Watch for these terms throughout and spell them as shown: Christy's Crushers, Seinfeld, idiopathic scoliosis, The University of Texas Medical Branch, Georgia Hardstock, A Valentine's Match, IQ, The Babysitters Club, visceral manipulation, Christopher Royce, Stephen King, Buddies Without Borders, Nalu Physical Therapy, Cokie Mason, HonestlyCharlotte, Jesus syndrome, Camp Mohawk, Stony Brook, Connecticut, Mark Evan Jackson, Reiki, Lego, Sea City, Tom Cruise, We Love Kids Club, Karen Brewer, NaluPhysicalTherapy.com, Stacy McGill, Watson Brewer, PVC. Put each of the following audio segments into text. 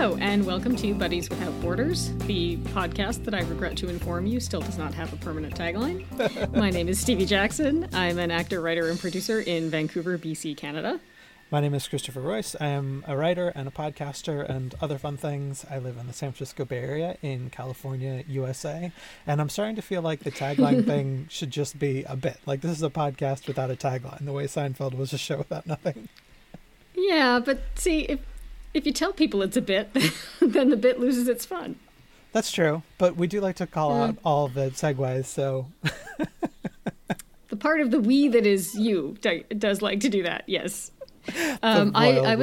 Hello, and welcome to Buddies Without Borders, the podcast that I regret to inform you still does not have a permanent tagline. My name is Stevie Jackson. I'm an actor, writer, and producer in Vancouver, BC, Canada. My name is Christopher Royce. I am a writer and a podcaster and other fun things. I live in the San Francisco Bay Area in California, USA. And I'm starting to feel like the tagline thing should just be a bit. Like, this is a podcast without a tagline, the way Seinfeld was a show without nothing. Yeah, but see, if you tell people it's a bit, then the bit loses its fun. That's true, but we do like to call out all the segues, so... The part of the we that is you does like to do that, yes. I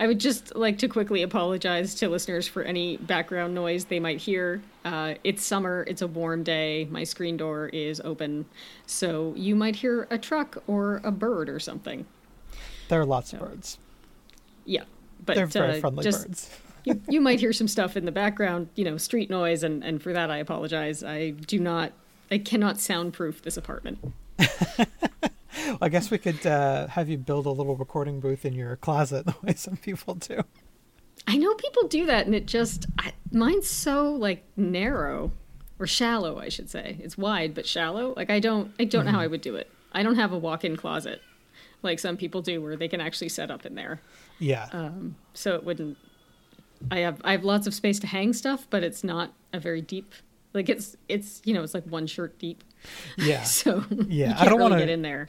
would just like to quickly apologize to listeners for any background noise they might hear. It's summer. It's a warm day. My screen door is open, so you might hear a truck or a bird or something. There are lots of birds. Yeah, but they're very friendly birds. you might hear some stuff in the background, street noise, and for that I apologize. I cannot soundproof this apartment. Well, I guess we could have you build a little recording booth in your closet the way some people do. I know people do that, and it just mine's so narrow or shallow, I should say. It's wide but shallow. I don't know how I would do it. I don't have a walk-in closet like some people do, where they can actually set up in there. Yeah. So it wouldn't. I have lots of space to hang stuff, but it's not a very deep. Like it's like one shirt deep. Yeah. So yeah, I don't want to get in there.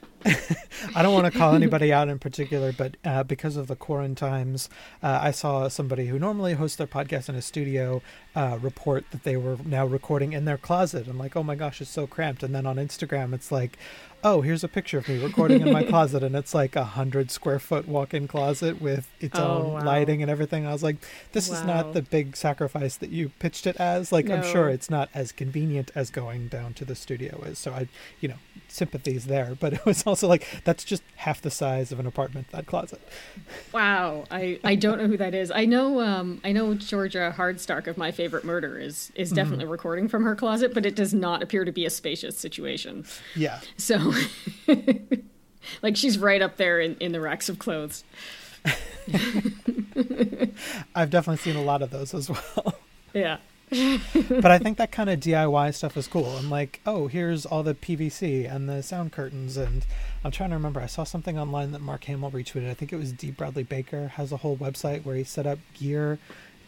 I don't want to call anybody out in particular, but because of the quarantines, I saw somebody who normally hosts their podcast in a studio report that they were now recording in their closet. I'm like, oh my gosh, it's so cramped. And then on Instagram, it's like, oh, here's a picture of me recording in my closet, and it's like 100-square-foot walk-in closet with its own lighting and everything. I was like, this is not the big sacrifice that you pitched it as. Like, no. I'm sure it's not as convenient as going down to the studio is. So I, sympathy's there, but it was also that's just half the size of an apartment, that closet. Wow, I don't know who that is. I know Georgia Hardstock of My Favorite Murder is definitely recording from her closet, but it does not appear to be a spacious situation. Yeah. So she's right up there in the racks of clothes. I've definitely seen a lot of those as well. Yeah. But I think that kind of DIY stuff is cool. I'm like, oh, here's all the PVC and the sound curtains. And I'm trying to remember. I saw something online that Mark Hamill retweeted. I think it was D. Bradley Baker has a whole website where he set up gear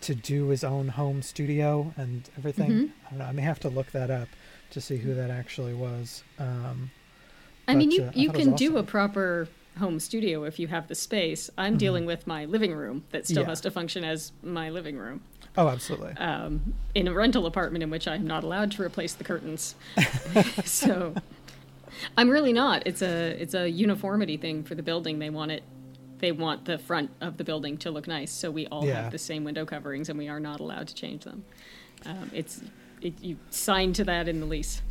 to do his own home studio and everything. Mm-hmm. I don't know. I may have to look that up to see who that actually was. You can do a proper home studio if you have the space. I'm dealing with my living room that still has to function as my living room. Oh, absolutely. In a rental apartment in which I'm not allowed to replace the curtains. So I'm really not. It's a uniformity thing for the building. They want the front of the building to look nice. So we all have the same window coverings, and we are not allowed to change them. You sign to that in the lease.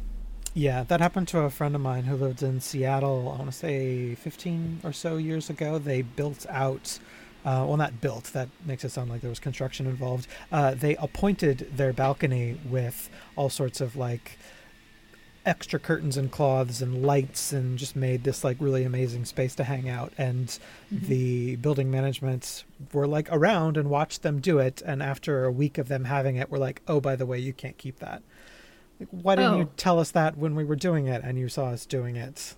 Yeah, that happened to a friend of mine who lived in Seattle, I want to say 15 or so years ago. They built out... not built. That makes it sound like there was construction involved. They appointed their balcony with all sorts of extra curtains and cloths and lights, and just made this really amazing space to hang out. And the building management were around and watched them do it. And after a week of them having it, we're like, oh, by the way, you can't keep that. Why didn't you tell us that when we were doing it and you saw us doing it?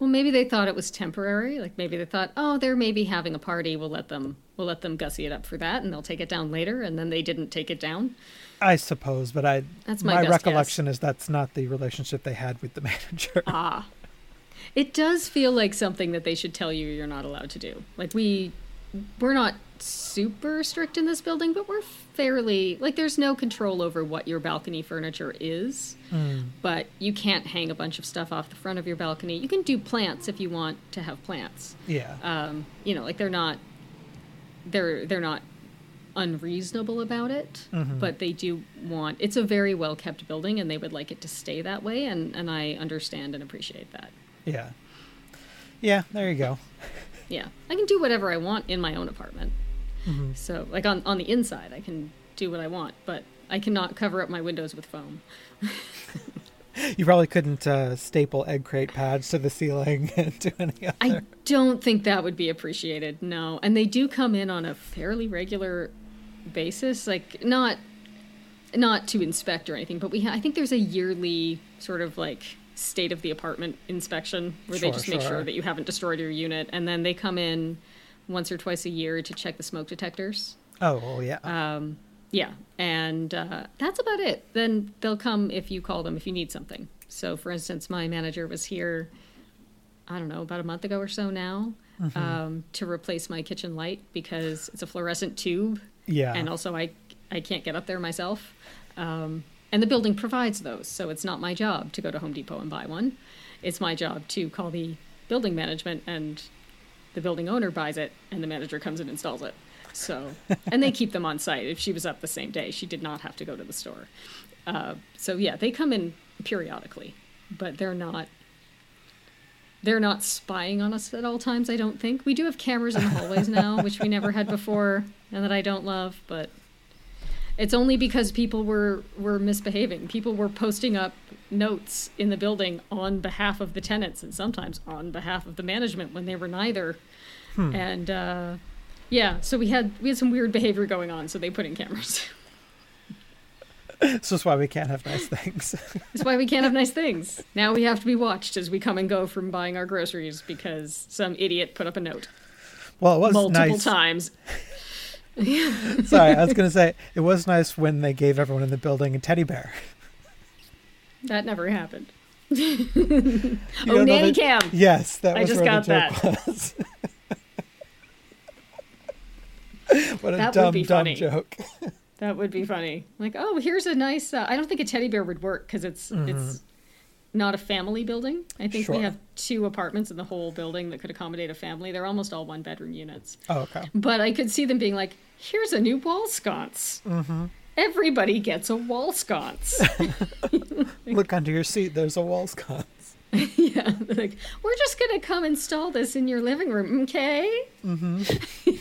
Well, maybe they thought it was temporary. Maybe they thought, oh, they're maybe having a party. We'll let them gussy it up for that, and they'll take it down later. And then they didn't take it down. I suppose, but my recollection is that's not the relationship they had with the manager. Ah, it does feel like something that they should tell you you're not allowed to do. We're not super strict in this building, but we're fairly there's no control over what your balcony furniture is, but you can't hang a bunch of stuff off the front of your balcony. You can do plants if you want to have plants. Yeah. They're not unreasonable about it, but they do want, it's a very well kept building, and they would like it to stay that way. And I understand and appreciate that. Yeah. Yeah. There you go. Yeah, I can do whatever I want in my own apartment. Mm-hmm. So, on the inside, I can do what I want, but I cannot cover up my windows with foam. You probably couldn't staple egg crate pads to the ceiling and do any other. I don't think that would be appreciated, no. And they do come in on a fairly regular basis, like not to inspect or anything, but I think there's a yearly sort of like state of the apartment inspection where they just make sure that you haven't destroyed your unit. And then they come in once or twice a year to check the smoke detectors. Oh, yeah. Yeah. And that's about it. Then they'll come if you call them, if you need something. So, for instance, my manager was here, I don't know, about a month ago or so now, mm-hmm. To replace my kitchen light because it's a fluorescent tube. Yeah. And also I can't get up there myself. And the building provides those. So it's not my job to go to Home Depot and buy one. It's my job to call the building management, and the building owner buys it and the manager comes and installs it. So, and they keep them on site. If she was up the same day, she did not have to go to the store. So yeah, they come in periodically, but they're not spying on us at all times, I don't think. We do have cameras in the hallways now, which we never had before and that I don't love, but it's only because people were misbehaving. People were posting up notes in the building on behalf of the tenants and sometimes on behalf of the management when they were neither. And yeah, so we had some weird behavior going on, so they put in cameras. So that's why we can't have nice things. That's why we can't have nice things. Now we have to be watched as we come and go from buying our groceries because some idiot put up a note. Well, it was multiple nice. Times. Sorry, I was going to say, it was nice when they gave everyone in the building a teddy bear. That never happened. Oh, nanny cam. Yes, that was I just got that. What a that dumb joke. That would be funny. Like, oh, here's a nice... I don't think a teddy bear would work because it's not a family building. I think we have 2 apartments in the whole building that could accommodate a family. They're almost all one-bedroom units. Oh, okay. But I could see them being like, here's a new wall sconce. Mm-hmm. Everybody gets a wall sconce. Look under your seat. There's a wall sconce. Yeah. Like, we're just going to come install this in your living room, okay? Mm-hmm.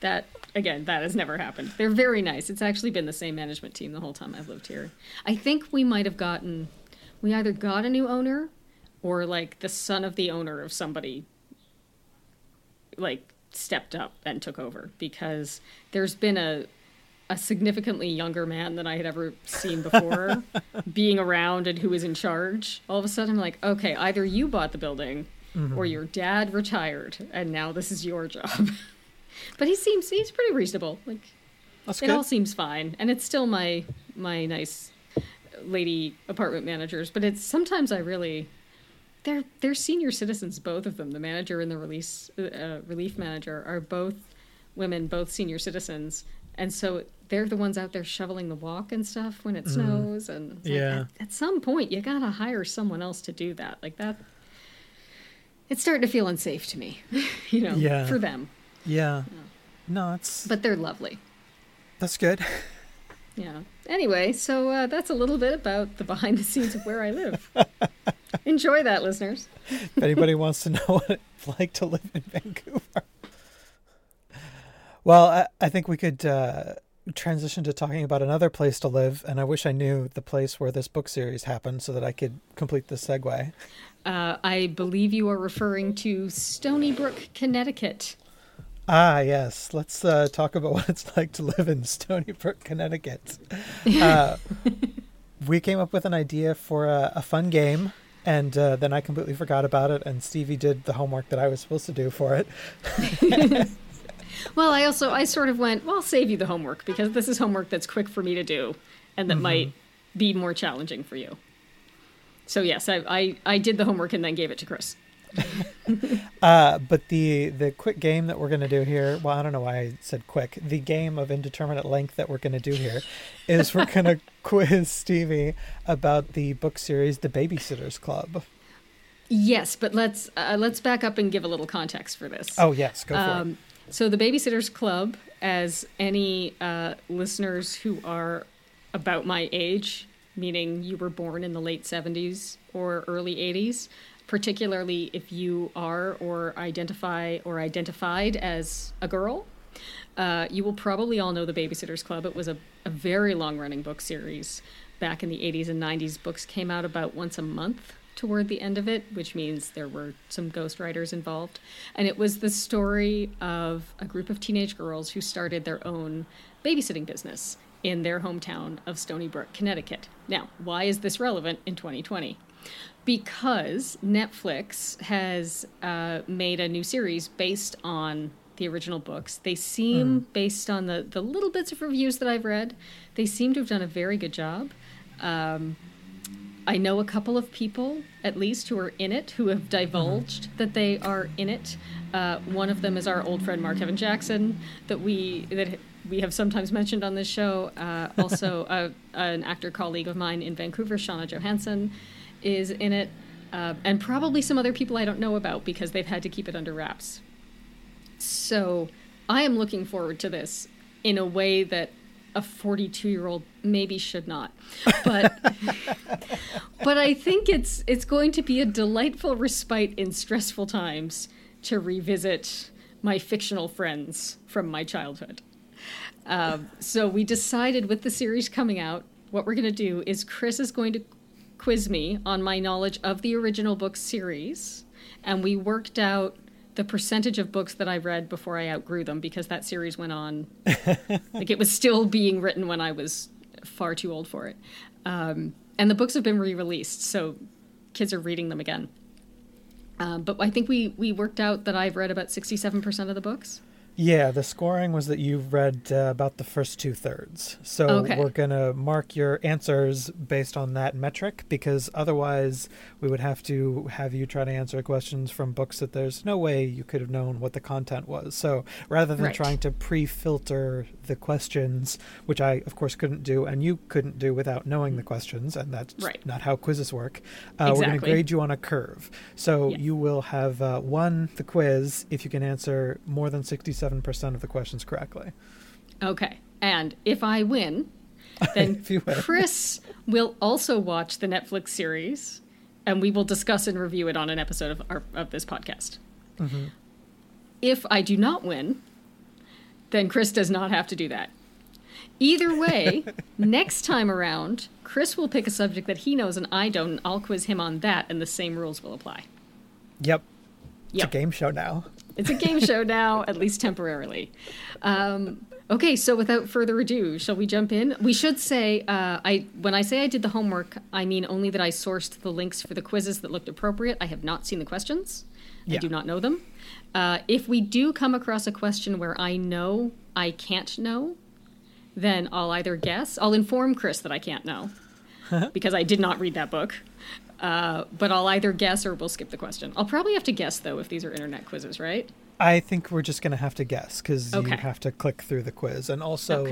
That, again, that has never happened. They're very nice. It's actually been the same management team the whole time I've lived here. I think we might have gotten, we either got a new owner or, like, the son of the owner of somebody, like, stepped up and took over. Because there's been a significantly younger man than I had ever seen before being around and who was in charge. All of a sudden, I'm like, okay, either you bought the building mm-hmm. or your dad retired and now this is your job. But he's pretty reasonable. Like, that's it good. All seems fine. And it's still my nice lady apartment managers. But it's sometimes I really, they're senior citizens, both of them. The manager and the relief manager are both women, both senior citizens. And so they're the ones out there shoveling the walk and stuff when it snows. And yeah. Like, at some point, you got to hire someone else to do that. Like that, it's starting to feel unsafe to me, you know, yeah. for them. Yeah. No, it's... But they're lovely. That's good. Yeah. Anyway, so that's a little bit about the behind the scenes of where I live. Enjoy that, listeners. If anybody wants to know what it's like to live in Vancouver. Well, I think we could transition to talking about another place to live, and I wish I knew the place where this book series happened so that I could complete the segue. I believe you are referring to Stony Brook, Connecticut. Ah, yes. Let's talk about what it's like to live in Stony Brook, Connecticut. We came up with an idea for a fun game, and then I completely forgot about it, and Stevie did the homework that I was supposed to do for it. Well, I sort of went, well, I'll save you the homework, because this is homework that's quick for me to do, and that mm-hmm. might be more challenging for you. So, yes, I did the homework and then gave it to Chris. But the quick game that we're going to do here, well, I don't know why I said quick, the game of indeterminate length that we're going to do here is we're going to quiz Stevie about the book series The Babysitters Club. Yes, but let's back up and give a little context for this. Oh, yes, go for it. So The Babysitters Club, as any listeners who are about my age, meaning you were born in the late 70s or early 80s, particularly if you are or identified as a girl, you will probably all know The Babysitters Club. It was a very long-running book series back in the 80s and 90s, books came out about once a month toward the end of it, which means there were some ghostwriters involved. And it was the story of a group of teenage girls who started their own babysitting business in their hometown of Stony Brook, Connecticut. Now, why is this relevant in 2020? Because Netflix has made a new series based on the original books. They seem, based on the little bits of reviews that I've read, they seem to have done a very good job. I know a couple of people, at least, who are in it, who have divulged that they are in it. One of them is our old friend Mark Evan Jackson, that we have sometimes mentioned on this show. Also, an actor colleague of mine in Vancouver, Shauna Johansson, is in it, and probably some other people I don't know about because they've had to keep it under wraps. So I am looking forward to this in a way that a 42-year-old maybe should not. But but I think it's going to be a delightful respite in stressful times to revisit my fictional friends from my childhood. So we decided with the series coming out, what we're going to do is Chris is going to quiz me on my knowledge of the original book series, and we worked out the percentage of books that I read before I outgrew them, because that series went on like it was still being written when I was far too old for it. And the books have been re-released, so kids are reading them again. But I think we worked out that I've read about 67% of the books. Yeah, the scoring was that you've read about the first 2/3. So we're going to mark your answers based on that metric, because otherwise we would have to have you try to answer questions from books that there's no way you could have known what the content was. So rather than trying to pre-filter the questions, which I, of course, couldn't do and you couldn't do without knowing the questions, and that's not how quizzes work, we're going to grade you on a curve. So you will have won the quiz if you can answer more than 67% of the questions correctly. Okay. And if I win, then Chris will also watch the Netflix series, and we will discuss and review it on an episode of this podcast. Mm-hmm. If I do not win, then Chris does not have to do that. Either way, next time around, Chris will pick a subject that he knows and I don't, and I'll quiz him on that, and the same rules will apply. Yep. It's a game show now. It's a game show now, at least temporarily. Okay, so without further ado, shall we jump in? We should say, when I say I did the homework, I mean only that I sourced the links for the quizzes that looked appropriate. I have not seen the questions. I do not know them. If we do come across a question where I know I can't know, then I'll either guess. I'll inform Chris that I can't know because I did not read that book. But I'll either guess or we'll skip the question. I'll probably have to guess, though, if these are internet quizzes, right? I think we're just going to have to guess because you have to click through the quiz. And also,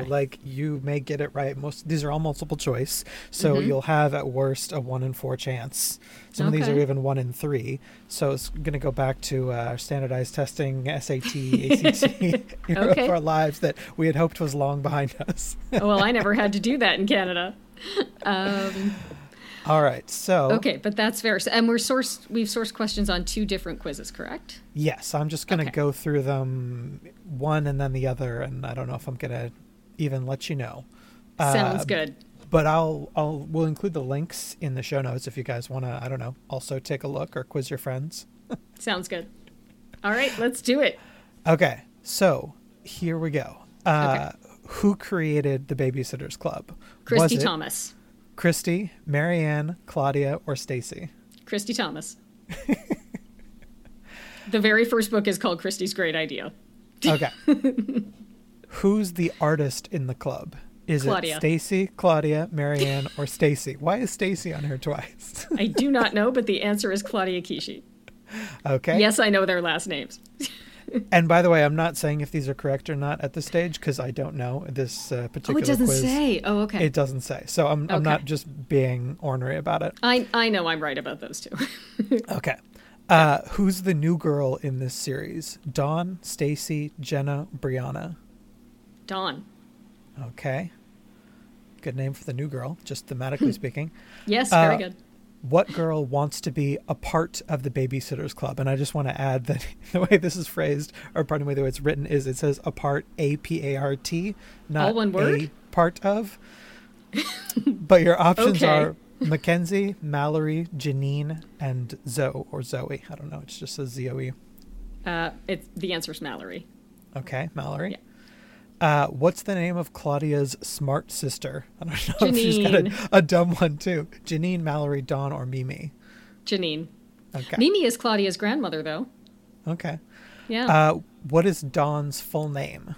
you may get it right. These are all multiple choice. So you'll have, at worst, a 1 in 4 chance. Some of these are even 1 in 3. So it's going to go back to standardized testing, SAT, ACT, of our lives that we had hoped was long behind us. Well, I never had to do that in Canada. All right, so... Okay, but that's fair. So, and we've sourced questions on 2 different quizzes, correct? Yes, I'm just going to go through them, one and then the other, and I don't know if I'm going to even let you know. Sounds good. But we'll include the links in the show notes if you guys want to, I don't know, also take a look or quiz your friends. Sounds good. All right, let's do it. Okay, so here we go. Who created the Babysitters Club? Christy Thomas. Christy, Marianne, Claudia, or Stacy? Christy Thomas. The very first book is called Christy's Great Idea. Okay. Who's the artist in the club? Is it Stacy, Claudia, Marianne, or Stacy? Why is Stacy on here twice? I do not know, but the answer is Claudia Kishi. Okay. Yes, I know their last names. And by the way, I'm not saying if these are correct or not at this stage because I don't know this particular quiz. Oh, it doesn't say. Oh, okay. It doesn't say. So I'm not just being ornery about it. I know I'm right about those 2. Okay. Who's the new girl in this series? Dawn, Stacy, Jenna, Brianna? Dawn. Okay. Good name for the new girl, just thematically speaking. Yes, very good. What girl wants to be a part of the Babysitters Club? And I just want to add that the way this is phrased, or pardon me, the way it's written is it says a part, A-P-A-R-T, not all one word? A part of. But your options are Mackenzie, Mallory, Janine, and Zoe or Zoe. I don't know. It just says Zoe. The answer's Mallory. Okay, Mallory. Yeah. What's the name of Claudia's smart sister? I don't know if she's got a dumb one too. Janine, Mallory, Dawn, or Mimi? Janine. Okay. Mimi is Claudia's grandmother, though. Okay. Yeah. What is Dawn's full name?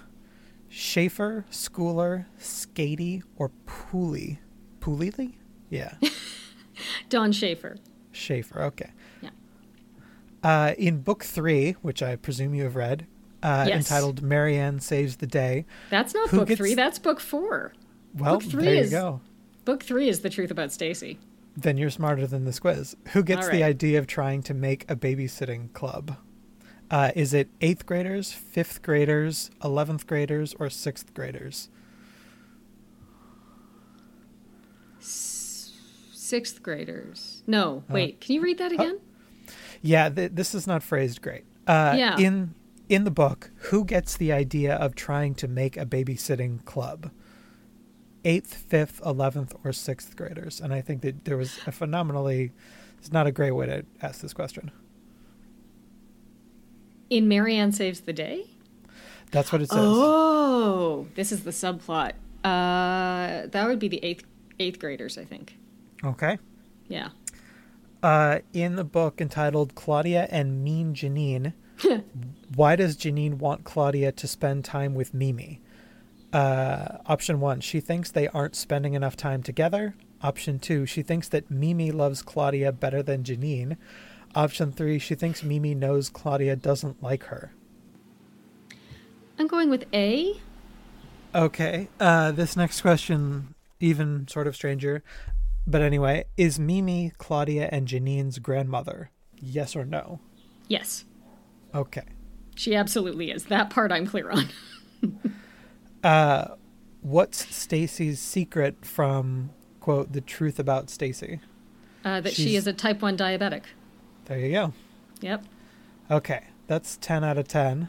Schaefer, Schooler, Skady, or Pooley? Pooley? Yeah. Dawn Schaefer. Schaefer, okay. Yeah. In book 3, which I presume you have read, yes, entitled Marianne Saves the Day. That's not book 3, that's book 4. Well, there you go. Book 3 is the truth about Stacy. Then you're smarter than this quiz. Who gets the idea of trying to make a babysitting club? Is it 8th graders, 5th graders, 11th graders, or 6th graders? 6th graders. No, wait. Can you read that again? Yeah, this is not phrased great. Yeah. In the book, who gets the idea of trying to make a babysitting club? 8th, 5th, 11th, or 6th graders? And I think that there was a phenomenally... It's not a great way to ask this question. In Marianne Saves the Day? That's what it says. Oh, this is the subplot. That would be the eighth graders, I think. Okay. Yeah. In the book entitled Claudia and Mean Janine, why does Janine want Claudia to spend time with Mimi? Option 1, she thinks they aren't spending enough time together. Option 2, she thinks that Mimi loves Claudia better than Janine. Option 3, she thinks Mimi knows Claudia doesn't like her. I'm going with A. Okay. This next question, even sort of stranger. But anyway, is Mimi Claudia and Janine's grandmother? Yes or no? Yes. Okay. She absolutely is. That part I'm clear on. What's Stacy's secret from, quote, the truth about Stacy? That she is a type 1 diabetic. There you go. Yep. Okay. That's 10 out of 10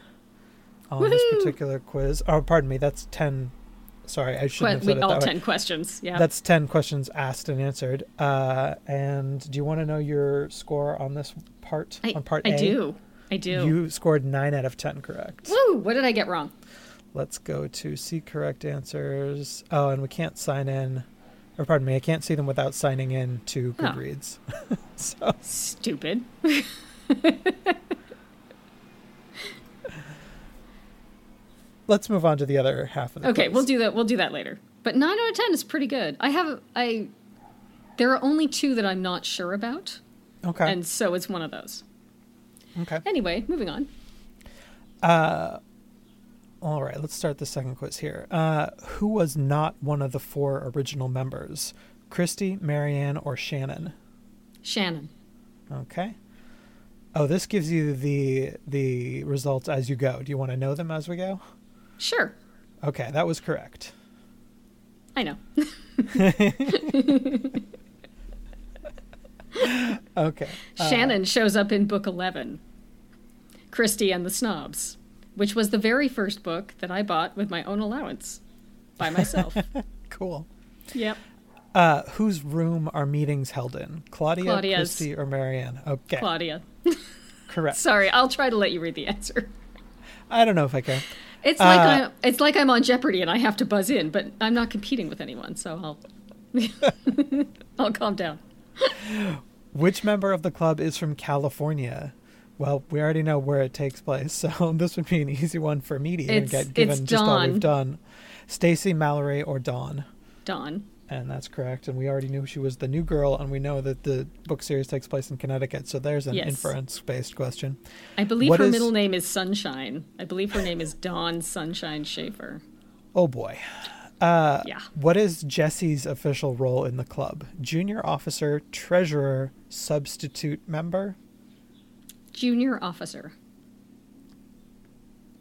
on this particular quiz. Oh, pardon me. That's 10. Sorry, I shouldn't have said that way. 10 questions. Yeah. That's 10 questions asked and answered. And do you want to know your score on this part? On part A? I do. You scored 9 out of 10 correct. Woo! What did I get wrong? Let's go to see correct answers. Oh, and we can't sign in. Or pardon me, I can't see them without signing in to Goodreads. Oh. So. Stupid. Let's move on to the other half of the quiz. We'll do that later. But 9 out of 10 is pretty good. There are only 2 that I'm not sure about. Okay. And so it's one of those. Okay. Anyway, moving on. All right, let's start the second quiz here. Who was not one of the 4 original members? Christy, Marianne, or Shannon? Shannon. Okay. Oh, this gives you the results as you go. Do you want to know them as we go? Sure. Okay, that was correct. I know. Okay. Shannon shows up in book 11. Christy and the Snobs. Which was the very first book that I bought with my own allowance by myself. Cool. Yep. Whose room are meetings held in? Claudia, Christy, or Marianne? Okay. Claudia. Correct. Sorry, I'll try to let you read the answer. I don't know if I can. It's like I'm on Jeopardy and I have to buzz in, but I'm not competing with anyone, so I'll calm down. Which member of the club is from California? Well, we already know where it takes place, so this would be an easy one for me to even get, given just all we've done. Stacy, Mallory, or Dawn? Dawn. And that's correct. And we already knew she was the new girl, and we know that the book series takes place in Connecticut, so there's an inference-based question. I believe her middle name is Sunshine. I believe her name is Dawn Sunshine Schaefer. Oh, boy. Yeah. What is Jesse's official role in the club? Junior officer, treasurer, substitute member? Junior officer.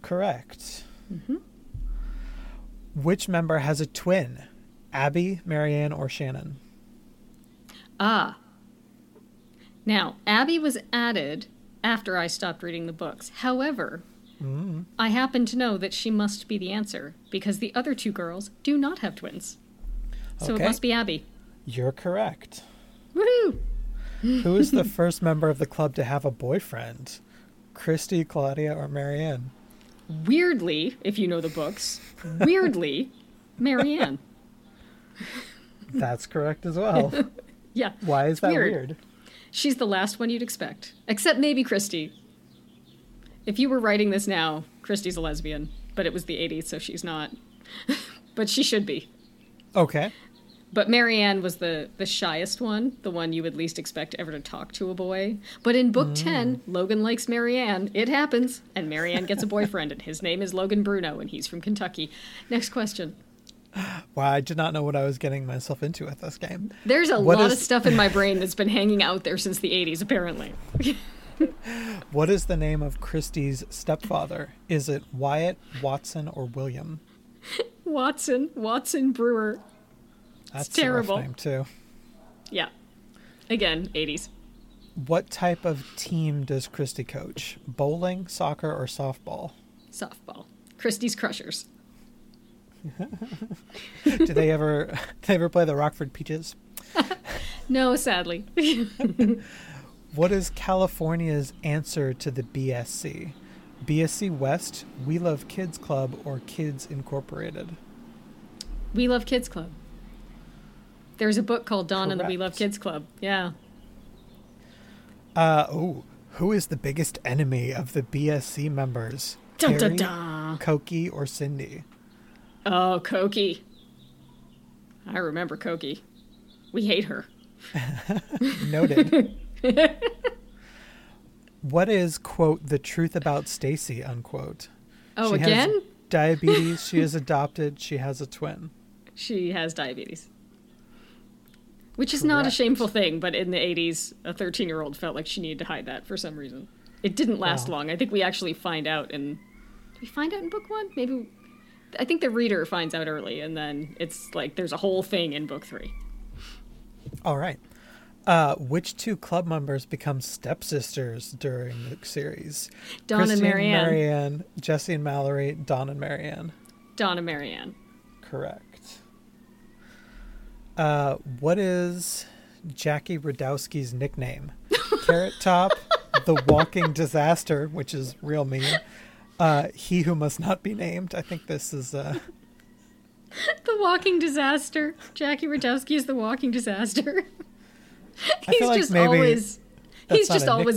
Correct. Mm-hmm. Which member has a twin? Abby, Marianne, or Shannon? Now, Abby was added after I stopped reading the books. However, I happen to know that she must be the answer because the other 2 girls do not have twins. So it must be Abby. You're correct. Woohoo! Who is the first member of the club to have a boyfriend? Christy, Claudia, or Marianne? Weirdly, if you know the books, weirdly, Marianne. That's correct as well. Yeah. Why is that weird? She's the last one you'd expect, except maybe Christy. If you were writing this now, Christy's a lesbian, but it was the 80s, so she's not. But she should be. Okay. But Marianne was the shyest one, the one you would least expect ever to talk to a boy. But in book 10, Logan likes Marianne. It happens. And Marianne gets a boyfriend, and his name is Logan Bruno, and he's from Kentucky. Next question. Wow, I did not know what I was getting myself into with this game. There's a lot of stuff in my brain that's been hanging out there since the 80s, apparently. What is the name of Christy's stepfather? Is it Wyatt, Watson, or William? Watson Brewer. That's terrible. A rough name too. Yeah. Again, 80s. What type of team does Christy coach? Bowling, soccer, or softball? Softball. Christy's Crushers. Do they ever play the Rockford Peaches? No, sadly. What is California's answer to the BSC? BSC West, We Love Kids Club, or Kids Incorporated? We Love Kids Club. There's a book called Dawn and the We Love Kids Club. Yeah. Who is the biggest enemy of the BSC members? Dun, Terry, dun, dun. Cokie, or Cindy? Oh, Cokie. I remember Cokie. We hate her. Noted. What is, quote, the truth about Stacy, unquote? Oh, she again? Has diabetes. She is adopted. She has a twin. She has diabetes. Which is not a shameful thing, but in the 80s, a 13-year-old felt like she needed to hide that for some reason. It didn't last long. I think we actually find out in book one? Maybe. I think the reader finds out early, and then it's like there's a whole thing in book 3. All right. Which two club members become stepsisters during the series? Dawn Christine and Marianne. Marianne, Jesse and Mallory, Dawn and Marianne. Dawn and Marianne. Correct. What is Jackie Radowski's nickname? Carrot Top, The Walking Disaster, which is real mean. He Who Must Not Be Named. I think this is... The Walking Disaster. Jackie Radowski is The Walking Disaster. He's just always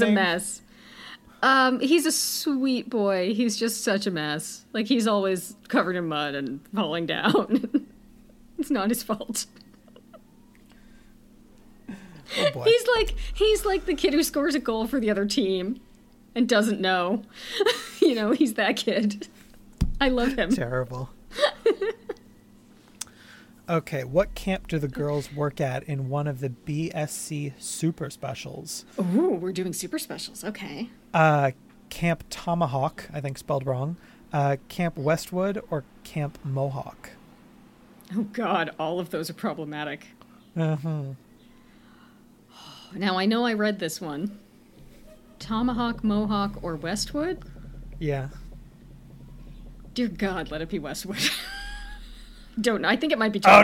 a mess. He's a sweet boy. He's just such a mess. Like, he's always covered in mud and falling down. It's not his fault. Oh, he's like the kid who scores a goal for the other team and doesn't know. You know, he's that kid. I love him. Terrible. Okay, what camp do the girls work at in one of the BSC super specials? Ooh, we're doing super specials. Okay. Camp Tomahawk, I think spelled wrong. Camp Westwood or Camp Mohawk? Oh, God, all of those are problematic. Uh-huh. Now, I know I read this one. Tomahawk, Mohawk, or Westwood? Yeah. Dear God, let it be Westwood. Don't know. I think it might be Tomahawk. Oh,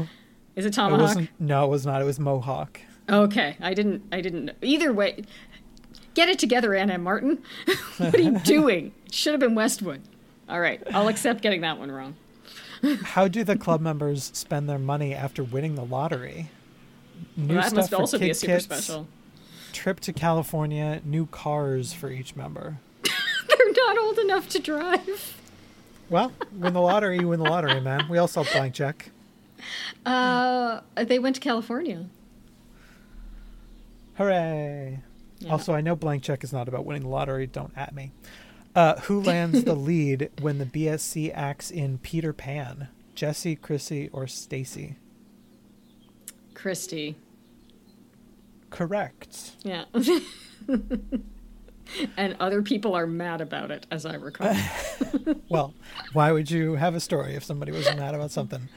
no! Is it Tomahawk? It was not. It was Mohawk. Okay. I didn't know. Either way, get it together, Anne M. Martin. What are you doing? It should have been Westwood. All right. I'll accept getting that one wrong. How do the club members spend their money after winning the lottery? New that must also be a super special. Trip to California, new cars for each member. They're not old enough to drive. Well, win the lottery, you win the lottery, man. We all saw blank check. They went to California. Hooray. Yeah. Also, I know blank check is not about winning the lottery. Don't at me. Who lands the lead when the BSC acts in Peter Pan? Jesse, Chrissy, or Stacy? Christy. Correct. Yeah. And other people are mad about it, as I recall. Well, why would you have a story if somebody was mad about something?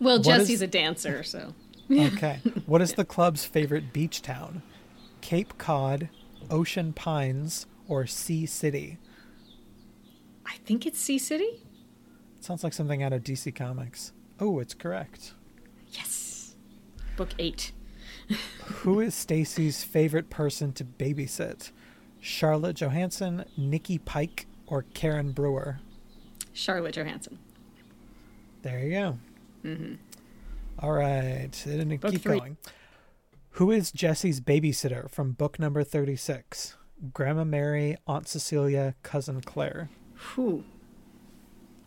Well, Jesse's a dancer, so. Okay. What is the club's favorite beach town? Cape Cod, Ocean Pines, or Sea City? I think it's Sea City. Sounds like something out of DC Comics. Oh, it's correct. Yes. book 8. Who is Stacy's favorite person to babysit? Charlotte Johansson, Nikki Pike, or Karen Brewer? Charlotte Johansson. There you go. Mm-hmm. All right. And keep 3. Going. Who is Jesse's babysitter from book number 36? Grandma Mary, Aunt Cecilia, Cousin Claire. Whew.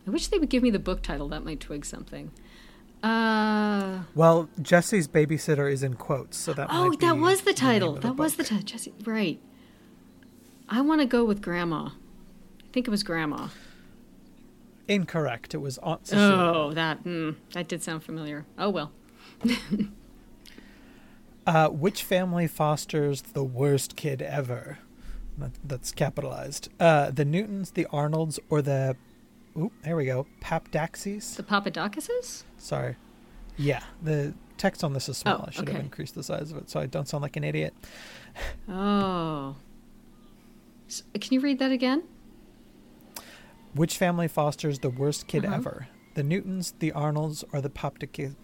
I wish they would give me the book title. That might twig something. Well, Jesse's babysitter is in quotes, so that might be. Oh, that was the title. That was the title. Jesse. Right. I want to go with Grandma. I think it was Grandma. Incorrect. It was Aunt Cecilia. Oh, that did sound familiar. Oh, well. Which family fosters the worst kid ever? That's capitalized. The Newtons, the Arnolds, or the... Oop, there we go. Papadakis? The Papadakis? Sorry. Yeah, the text on this is small. I should have increased the size of it so I don't sound like an idiot. Oh. So, can you read that again? Which family fosters the worst kid ever? The Newtons, the Arnolds, or the Papadakis?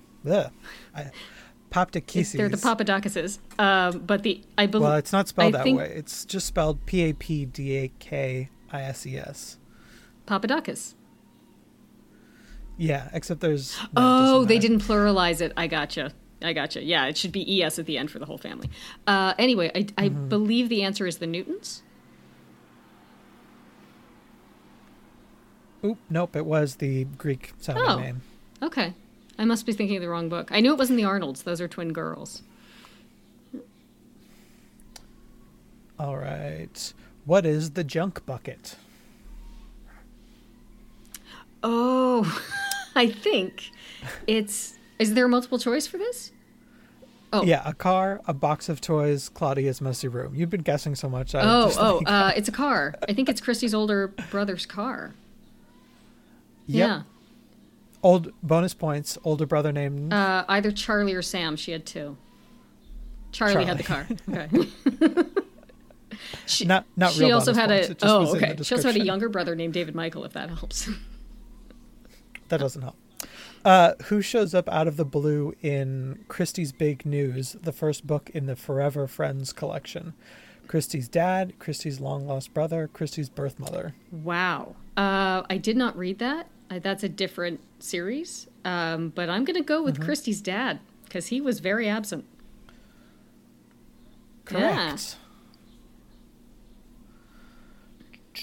Papadakis. They're the Papadakis. But I believe. Well, it's not spelled that way. It's just spelled Papadakis. Papadakis. Yeah, except there's. No, they didn't pluralize it. I gotcha. Yeah, it should be es at the end for the whole family. Anyway, I believe the answer is the Newtons. Oop, nope, it was the Greek sounding name. Okay. I must be thinking of the wrong book. I knew it wasn't the Arnolds. Those are twin girls. All right. What is the junk bucket? Oh, I think it's... Is there multiple choice for this? Oh. Yeah, a car, a box of toys, Claudia's messy room. You've been guessing so much. It's a car. I think it's Christy's older brother's car. Yep. Yeah. Old bonus points. Older brother named either Charlie or Sam. She had 2. Charlie had the car. Okay. She also had a younger brother named David Michael. If that helps. That doesn't help. Who shows up out of the blue in Christy's Big News, the first book in the Forever Friends collection? Christy's dad, Christy's long-lost brother, Christy's birth mother. Wow. I did not read that. That's a different series. But I'm going to go with Christy's dad because he was very absent. Correct. Yeah.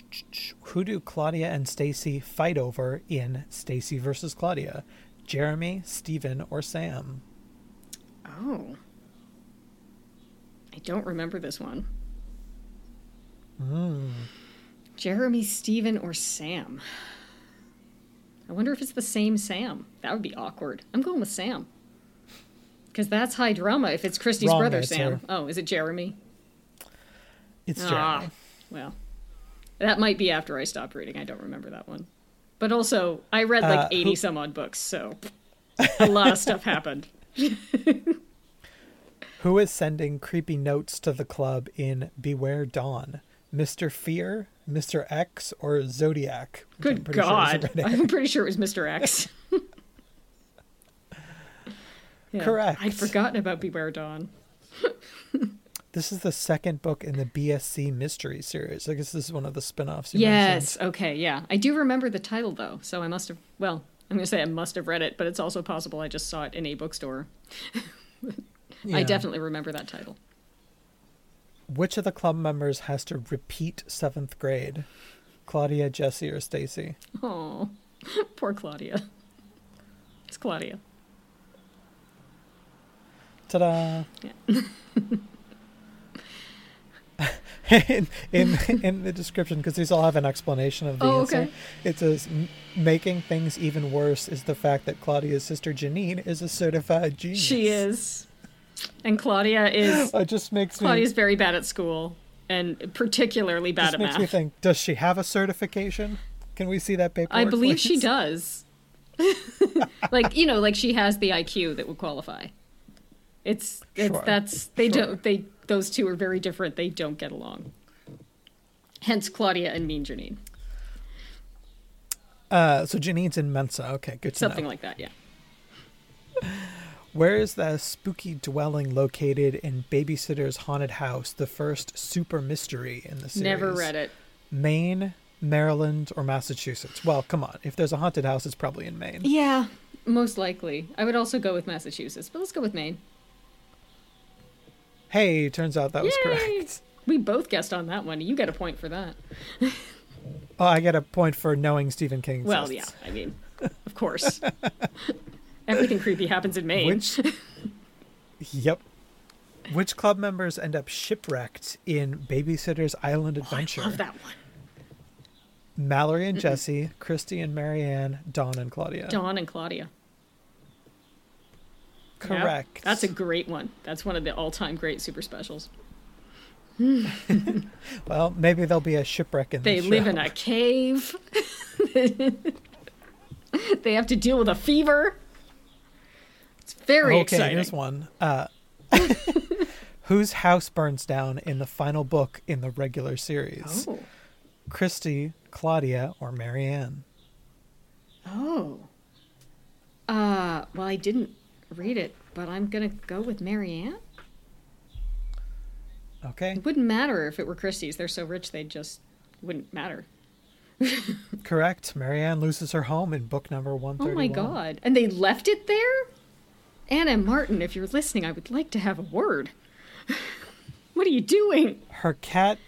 Who do Claudia and Stacy fight over in Stacy versus Claudia? Jeremy, Stephen, or Sam? Oh. I don't remember this one. Jeremy, Stephen, or Sam. I wonder if it's the same Sam. That would be awkward. I'm going with Sam. Because that's high drama if it's Christy's brother, answer. Sam. Oh, is it Jeremy? It's Jeremy. Well, that might be after I stopped reading. I don't remember that one. But also, I read like 80-some-odd books, so a lot of stuff happened. Who is sending creepy notes to the club in Beware Dawn? Mr. Fear, Mr. X, or Zodiac? Good God. I'm pretty sure it was Mr. X. Yeah, correct. I'd forgotten about Beware Dawn. This is the second book in the BSC mystery series. I guess this is one of the spinoffs. Yes. Mentioned. Okay. Yeah. I do remember the title, though. So I must have, I'm going to say I must have read it, but it's also possible I just saw it in a bookstore. Yeah. I definitely remember that title. Which of the club members has to repeat 7th grade? Claudia, Jesse, or Stacy? Oh, poor Claudia. It's Claudia. Ta-da! Yeah. in the description, because these all have an explanation of the answer. Okay. It says, making things even worse is the fact that Claudia's sister Janine is a certified genius. She is. And Claudia is very bad at school and particularly bad at math. It makes me think, does she have a certification? Can we see that paperwork? I believe she does. She has the IQ that would qualify. Those two are very different. They don't get along. Hence Claudia and mean Janine. So Janine's in Mensa. Okay, good to know. Something like that, yeah. Where is the spooky dwelling located in Babysitter's Haunted House, the first super mystery in the series? Never read it. Maine, Maryland, or Massachusetts? Well, come on. If there's a haunted house, it's probably in Maine. Yeah, most likely. I would also go with Massachusetts, but let's go with Maine. Hey, turns out that was correct. We both guessed on that one. You get a point for that. Oh, I get a point for knowing Stephen King exists. Well, yeah, I mean, of course. Everything creepy happens in Maine. Yep. Which club members end up shipwrecked in Babysitter's Island Adventure? I love that one. Mallory and Jesse, Christy and Marianne, Dawn and Claudia. Dawn and Claudia. Correct. Yep. That's a great one. That's one of the all-time great super specials. Well, maybe there'll be a shipwreck in this show. They live in a cave. They have to deal with a fever. It's very exciting. Okay, here's one. Whose house burns down in the final book in the regular series? Oh. Christy, Claudia, or Marianne? Oh. Well, I didn't read it, but I'm going to go with Marianne. Okay. It wouldn't matter if it were Christie's. They're so rich, they just wouldn't matter. Correct. Marianne loses her home in book number 131. Oh, my God. And they left it there? Anne M. Martin, if you're listening, I would like to have a word. What are you doing? Her cat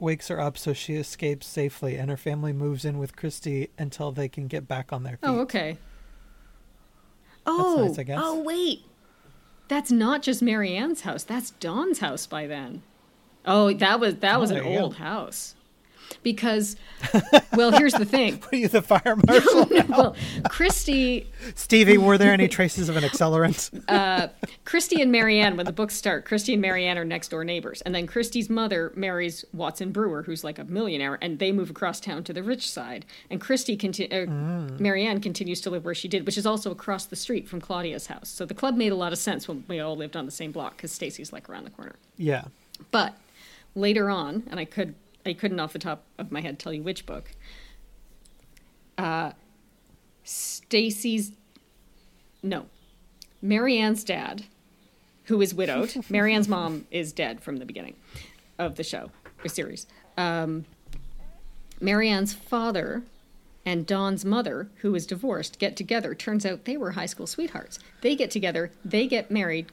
wakes her up, so she escapes safely, and her family moves in with Christy until they can get back on their feet. Oh, okay. That's nice, I guess. Oh, wait. That's not just Marianne's house. That's Dawn's house by then. Oh, that was an old house. Because, well, here's the thing. Were you the fire marshal? No, well, Christy... Stevie, were there any traces of an accelerant? Christy and Marianne, when the books start, Christy and Marianne are next door neighbors. And then Christy's mother marries Watson Brewer, who's like a millionaire, and they move across town to the rich side. And Marianne continues to live where she did, which is also across the street from Claudia's house. So the club made a lot of sense when we all lived on the same block, because Stacy's like around the corner. Yeah. But later on, and I couldn't off the top of my head tell you which book. Marianne's dad, who is widowed. Marianne's mom is dead from the beginning of the show, or series. Marianne's father and Dawn's mother, who is divorced, get together. Turns out they were high school sweethearts. They get together. They get married.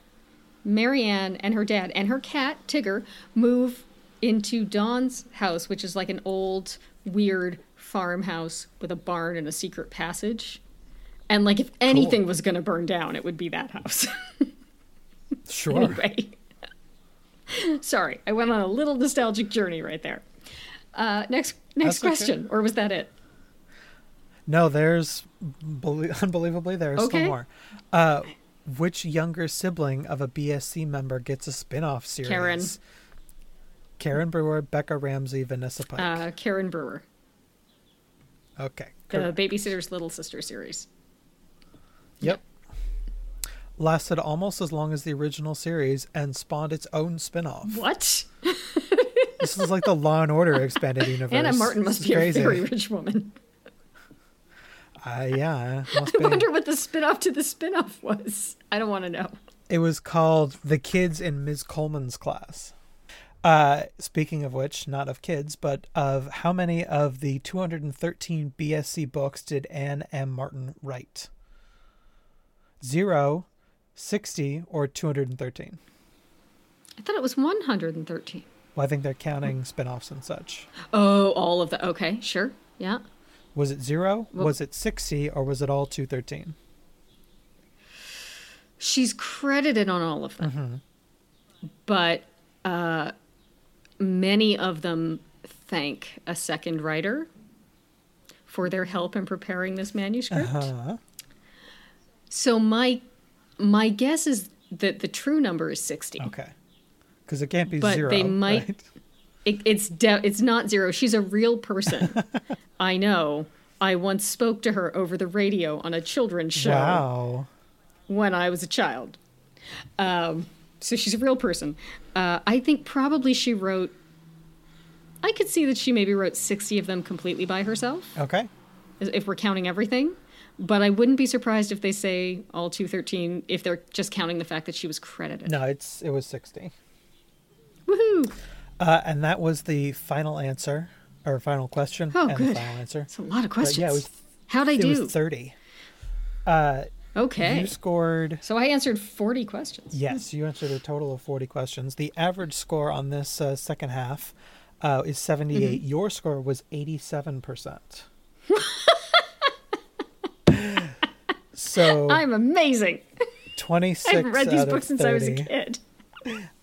Marianne and her dad and her cat, Tigger, move into Dawn's house, which is like an old, weird farmhouse with a barn and a secret passage. And like if anything was going to burn down, it would be that house. Sure. Anyway. Sorry, I went on a little nostalgic journey right there. Next question, okay. Or was that it? No, unbelievably, there's still more. Which younger sibling of a BSC member gets a spin-off series? Karen Brewer, Becca Ramsey, Vanessa Pike. Karen Brewer. Okay. Correct. The Babysitter's Little Sister series. Yep. Lasted almost as long as the original series and spawned its own spinoff. What? This is like the Law & Order expanded universe. Anna Martin must be crazy. A very rich woman. Yeah. I wonder what the spinoff to the spinoff was. I don't want to know. It was called The Kids in Ms. Coleman's Class. Speaking of which, not of kids, but of how many of the 213 BSC books did Anne M. Martin write? 0, 60, or 213? I thought it was 113. Well, I think they're counting spinoffs and such. Oh, all of the... Okay, sure. Yeah. Was it 0? Well, was it 60? Or was it all 213? She's credited on all of them. Mm-hmm. But... many of them thank a second writer for their help in preparing this manuscript. Uh-huh. So my guess is that the true number is 60. Okay, because it can't be but 0. But they might. Right? It's not 0. She's a real person. I know. I once spoke to her over the radio on a children's show. Wow. When I was a child. So she's a real person. I think probably she wrote... I could see that she maybe wrote 60 of them completely by herself. Okay. If we're counting everything. But I wouldn't be surprised if they say all 213 if they're just counting the fact that she was credited. No, it was 60. Woohoo! And that was the final answer, or final question. Oh, and good. The final answer. It's a lot of questions. But yeah, how'd I do? It was 30. Okay. You scored. So I answered 40 questions. Yes, you answered a total of 40 questions. The average score on this second half is 78. Mm-hmm. Your score was 87%. So I'm amazing. 26. I've read these books since I was a kid.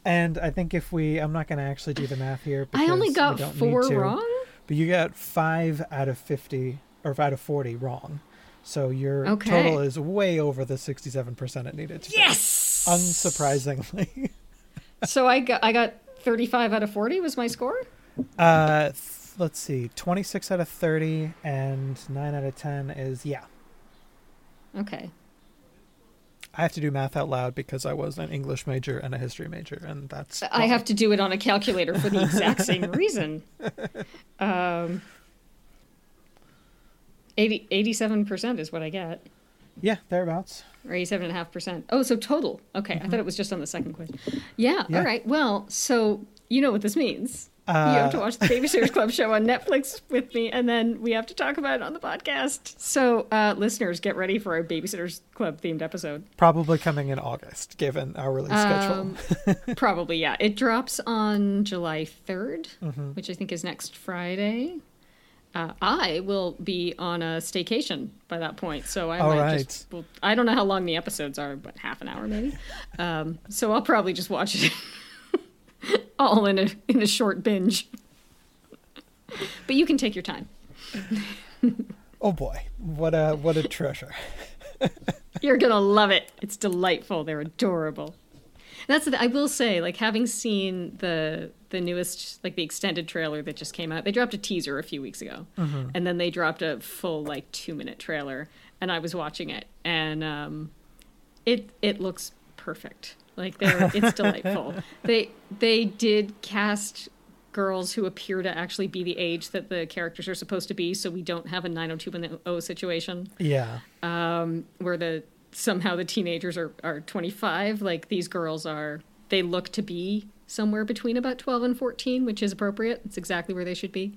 And I think I'm not going to actually do the math here. Because I only got 4 wrong. But you got 5 out of 50 or 5 out of 40 wrong. So your total is way over the 67% it needed to be. Yes! Unsurprisingly. So I got 35 out of 40 was my score? Let's see. 26 out of 30 and 9 out of 10 is, yeah. Okay. I have to do math out loud because I was an English major and a history major, and that's... I have to do it on a calculator for the exact same reason. 87% is what I get. Yeah, thereabouts. Or 87.5%. Oh, so total. Okay, mm-hmm. I thought it was just on the second question. Yeah, all right. Well, so you know what this means. You have to watch the Babysitters Club show on Netflix with me, and then we have to talk about it on the podcast. So, listeners, get ready for our Babysitters Club themed episode. Probably coming in August, given our release schedule. Probably, yeah. It drops on July 3rd, mm-hmm. which I think is next Friday. I will be on a staycation by that point, so I might I don't know how long the episodes are, but half an hour maybe. So I'll probably just watch it all in a short binge. But you can take your time. Oh boy, what a treasure! You're gonna love it. It's delightful. They're adorable. That's the thing. I will say, like, having seen the newest, like, the extended trailer that just came out, they dropped a teaser a few weeks ago, mm-hmm. and then they dropped a full, like, 2-minute trailer, and I was watching it, and it looks perfect. Like, it's delightful. They did cast girls who appear to actually be the age that the characters are supposed to be, so we don't have a 90210 situation. Yeah, where somehow the teenagers are 25. Like, these girls they look to be somewhere between about 12 and 14, which is appropriate. It's exactly where they should be.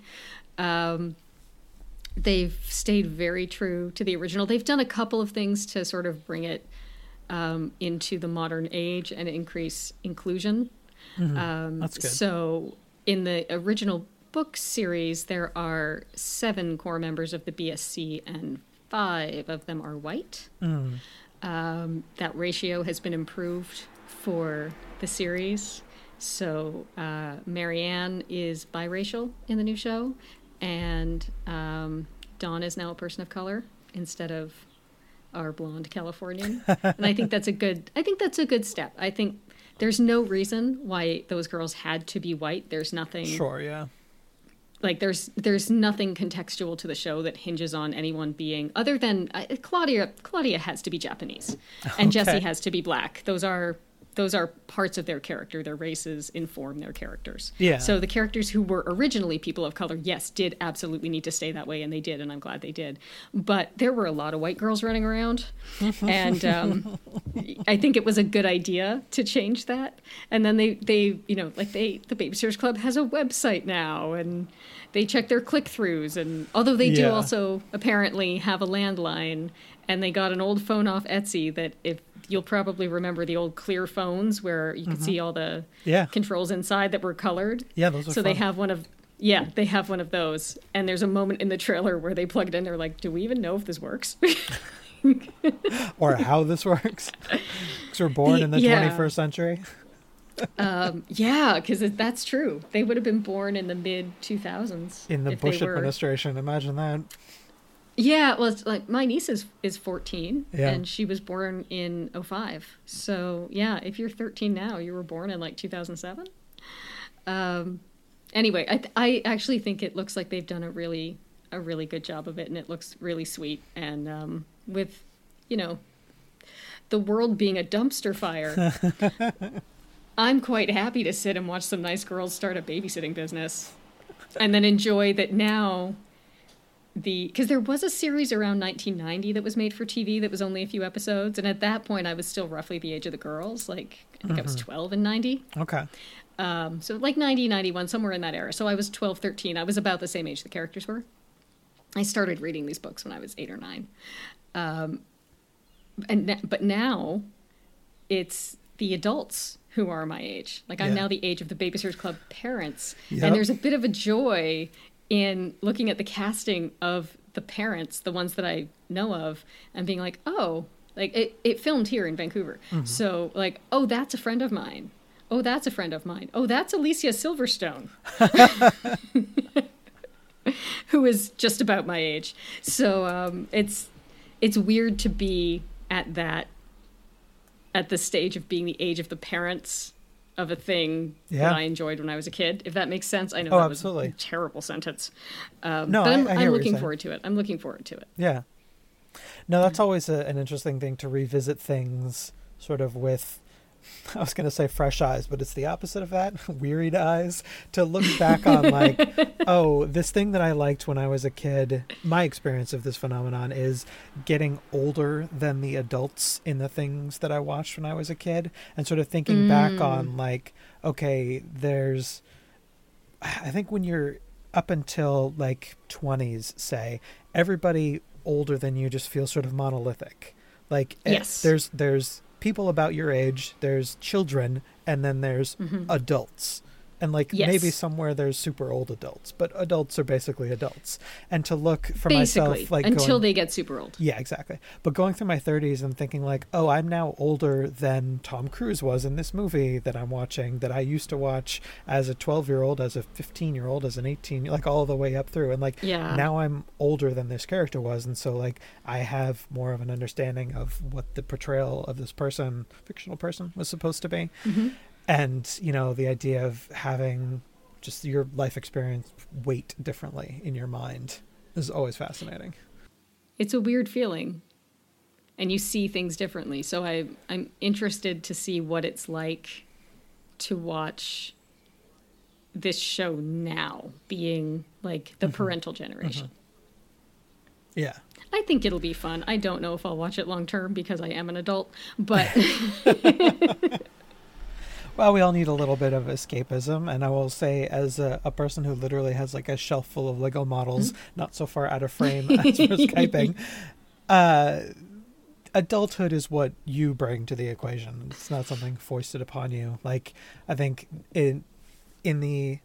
They've stayed very true to the original. They've done a couple of things to sort of bring it into the modern age and increase inclusion. Mm-hmm. That's good. So in the original book series, there are 7 core members of the BSC, and 5 of them are white. Mm. That ratio has been improved for the series. So Marianne is biracial in the new show, and Dawn is now a person of color instead of our blonde Californian. And I think that's a good step. I think there's no reason why those girls had to be white. There's nothing. Sure, yeah. Like, there's nothing contextual to the show that hinges on anyone being, other than Claudia has to be Japanese, and Jessie has to be black. Those are parts of their character. Their races inform their characters. Yeah. So the characters who were originally people of color, yes, did absolutely need to stay that way, and they did, and I'm glad they did. But there were a lot of white girls running around, and I think it was a good idea to change that. And then the Babysitters Club has a website now, and they check their click-throughs, and although they do also apparently have a landline, and they got an old phone off Etsy that if you'll probably remember the old clear phones where you could mm-hmm. see all the controls inside that were colored. Yeah, those are so fun. They have one of those. And there's a moment in the trailer where they plug it in. They're like, do we even know if this works? Or how this works? Because we're born in the 21st century. Yeah, because that's true. They would have been born in the mid-2000s. In the Bush administration. Imagine that. Yeah, well, it's like my niece is 14, and she was born in 2005. So, yeah, if you're 13 now, you were born in, like, 2007. Anyway, I actually think it looks like they've done a really good job of it, and it looks really sweet. And with, you know, the world being a dumpster fire, I'm quite happy to sit and watch some nice girls start a babysitting business and then enjoy that now... because there was a series around 1990 that was made for TV that was only a few episodes, and at that point I was still roughly the age of the girls. Like, I think I was 12 in 90. Okay. So like 90, 91, somewhere in that era. So I was 12, 13. I was about the same age the characters were. I started reading these books when I was 8 or 9. But now it's the adults who are my age. Like, I'm now the age of the Babysitters Club parents. Yep. And there's a bit of a joy in looking at the casting of the parents, the ones that I know of, and being like, oh, like it filmed here in Vancouver. Mm-hmm. So like, oh, that's a friend of mine. Oh, that's a friend of mine. Oh, that's Alicia Silverstone, who is just about my age. So it's weird to be at the stage of being the age of the parents of a thing that I enjoyed when I was a kid, if that makes sense. I know that absolutely. Was a terrible sentence. But I'm looking forward to it. I'm looking forward to it. Yeah. No, that's always an interesting thing to revisit things sort of with, I was going to say fresh eyes, but it's the opposite of that, wearied eyes, to look back on like, oh, this thing that I liked when I was a kid, my experience of this phenomenon is getting older than the adults in the things that I watched when I was a kid, and sort of thinking back on like, okay, there's, I think when you're up until like 20s, say, everybody older than you just feels sort of monolithic. Like, yes. There's people about your age, there's children, and then there's adults, and like maybe somewhere there's super old adults, but adults are basically adults. And to look for myself, like, until they get super old, exactly. But going through my 30s and thinking like, oh, I'm now older than Tom Cruise was in this movie that I'm watching, that I used to watch as a 12-year-old, as a 15-year-old, as an 18, like all the way up through, and like now I'm older than this character was, and so like I have more of an understanding of what the portrayal of this person, fictional person, was supposed to be. And, you know, the idea of having just your life experience weight differently in your mind is always fascinating. It's a weird feeling, and you see things differently. So I'm interested to see what it's like to watch this show now, being like the parental generation. Yeah. I think it'll be fun. I don't know if I'll watch it long term because I am an adult, but... Well, we all need a little bit of escapism, and I will say, as a person who literally has like a shelf full of Lego models, not so far out of frame as for Skyping, adulthood is what you bring to the equation. It's not something foisted upon you. Like, I think in the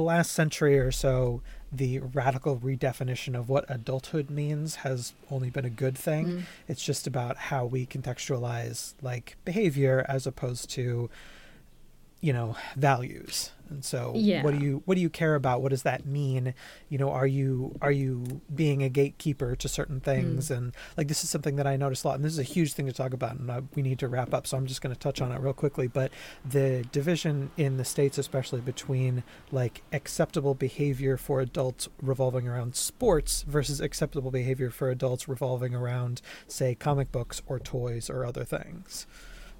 last century or so, the radical redefinition of what adulthood means has only been a good thing. It's just about how we contextualize like behavior as opposed to, you know, values. And so what do you care about? What does that mean? You know, are you being a gatekeeper to certain things? And like, this is something that I noticed a lot, and this is a huge thing to talk about, and we need to wrap up. So I'm just going to touch on it real quickly, but the division in the States, especially between like acceptable behavior for adults revolving around sports versus acceptable behavior for adults revolving around, say, comic books or toys or other things.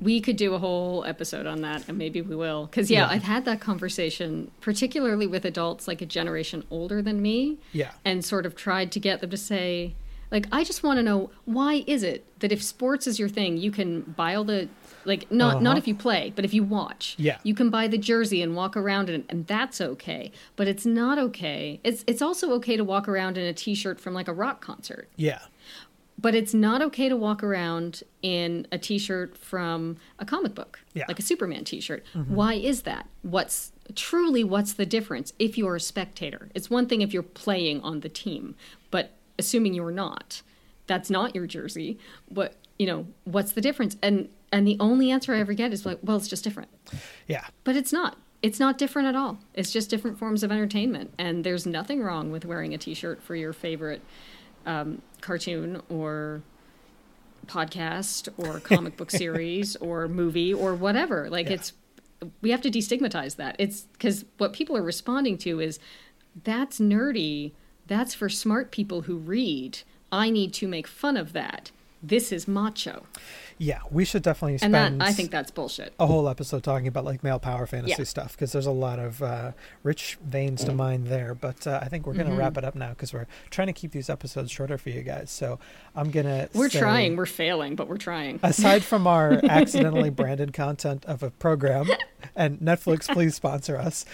We could do a whole episode on that, and maybe we will. Because, I've had that conversation, particularly with adults like a generation older than me. Yeah. And sort of tried to get them to say, like, I just want to know, why is it that if sports is your thing, you can buy all the, like, not if you play, but if you watch. Yeah. You can buy the jersey and walk around in it, and that's okay. But it's not okay. It's also okay to walk around in a T-shirt from, like, a rock concert. Yeah. But it's not okay to walk around in a T-shirt from a comic book, like a Superman T-shirt. Why is that? What's the difference if you're a spectator? It's one thing if you're playing on the team, but assuming you're not, that's not your jersey. What, you know, what's the difference? And the only answer I ever get is like, well, it's just different. Yeah. But it's not. It's not different at all. It's just different forms of entertainment. And there's nothing wrong with wearing a T-shirt for your favorite cartoon or podcast or comic book series or movie or whatever. Like we have to destigmatize that. It's because what people are responding to is, that's nerdy. That's for smart people who read. I need to make fun of that. this is macho. Yeah, we should definitely spend... And that, I think that's bullshit. A whole episode talking about, like, male power fantasy stuff, because there's a lot of rich veins to mine there. But I think we're going to wrap it up now, because we're trying to keep these episodes shorter for you guys. So I'm going to We're trying. We're failing, but we're trying. Aside from our accidentally branded content of a program, and Netflix, please sponsor us.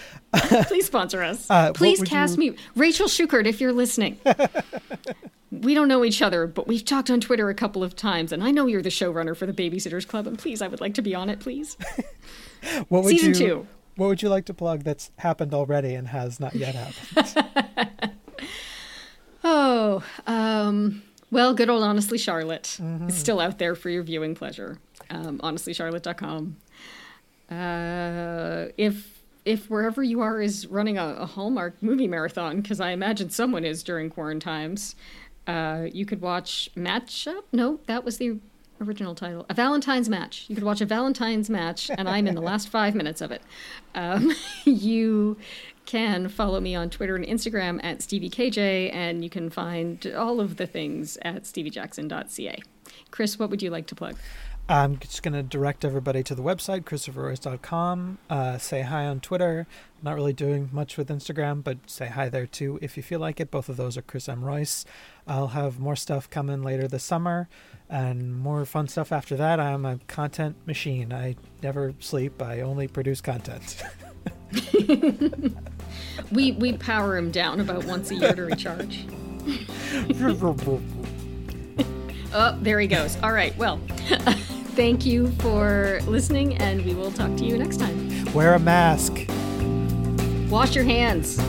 Please sponsor us. Please cast me. Rachel Schuchert, if you're listening. We don't know each other, but we've talked on Twitter a couple of times, and I know you're the showrunner for the Babysitters Club, and please, I would like to be on it, please. Season 2. What would you like to plug that's happened already and has not yet happened? Well, good old Honestly Charlotte. Mm-hmm. It's still out there for your viewing pleasure. HonestlyCharlotte.com. If wherever you are is running a Hallmark movie marathon, because I imagine someone is during quarantines, you could watch Matchup. No, that was the original title. A Valentine's Match. You could watch A Valentine's Match, and I'm in the last 5 minutes of it. You can follow me on Twitter and Instagram at StevieKJ, and you can find all of the things at steviejackson.ca. Chris, what would you like to plug? I'm just going to direct everybody to the website, ChristopherRoyce.com. Say hi on Twitter. I'm not really doing much with Instagram, but say hi there too if you feel like it. Both of those are Chris M. Royce. I'll have more stuff coming later this summer and more fun stuff after that. I'm a content machine. I never sleep. I only produce content. We power him down about once a year to recharge. Oh, there he goes. All right. Well, thank you for listening, and we will talk to you next time. Wear a mask. Wash your hands.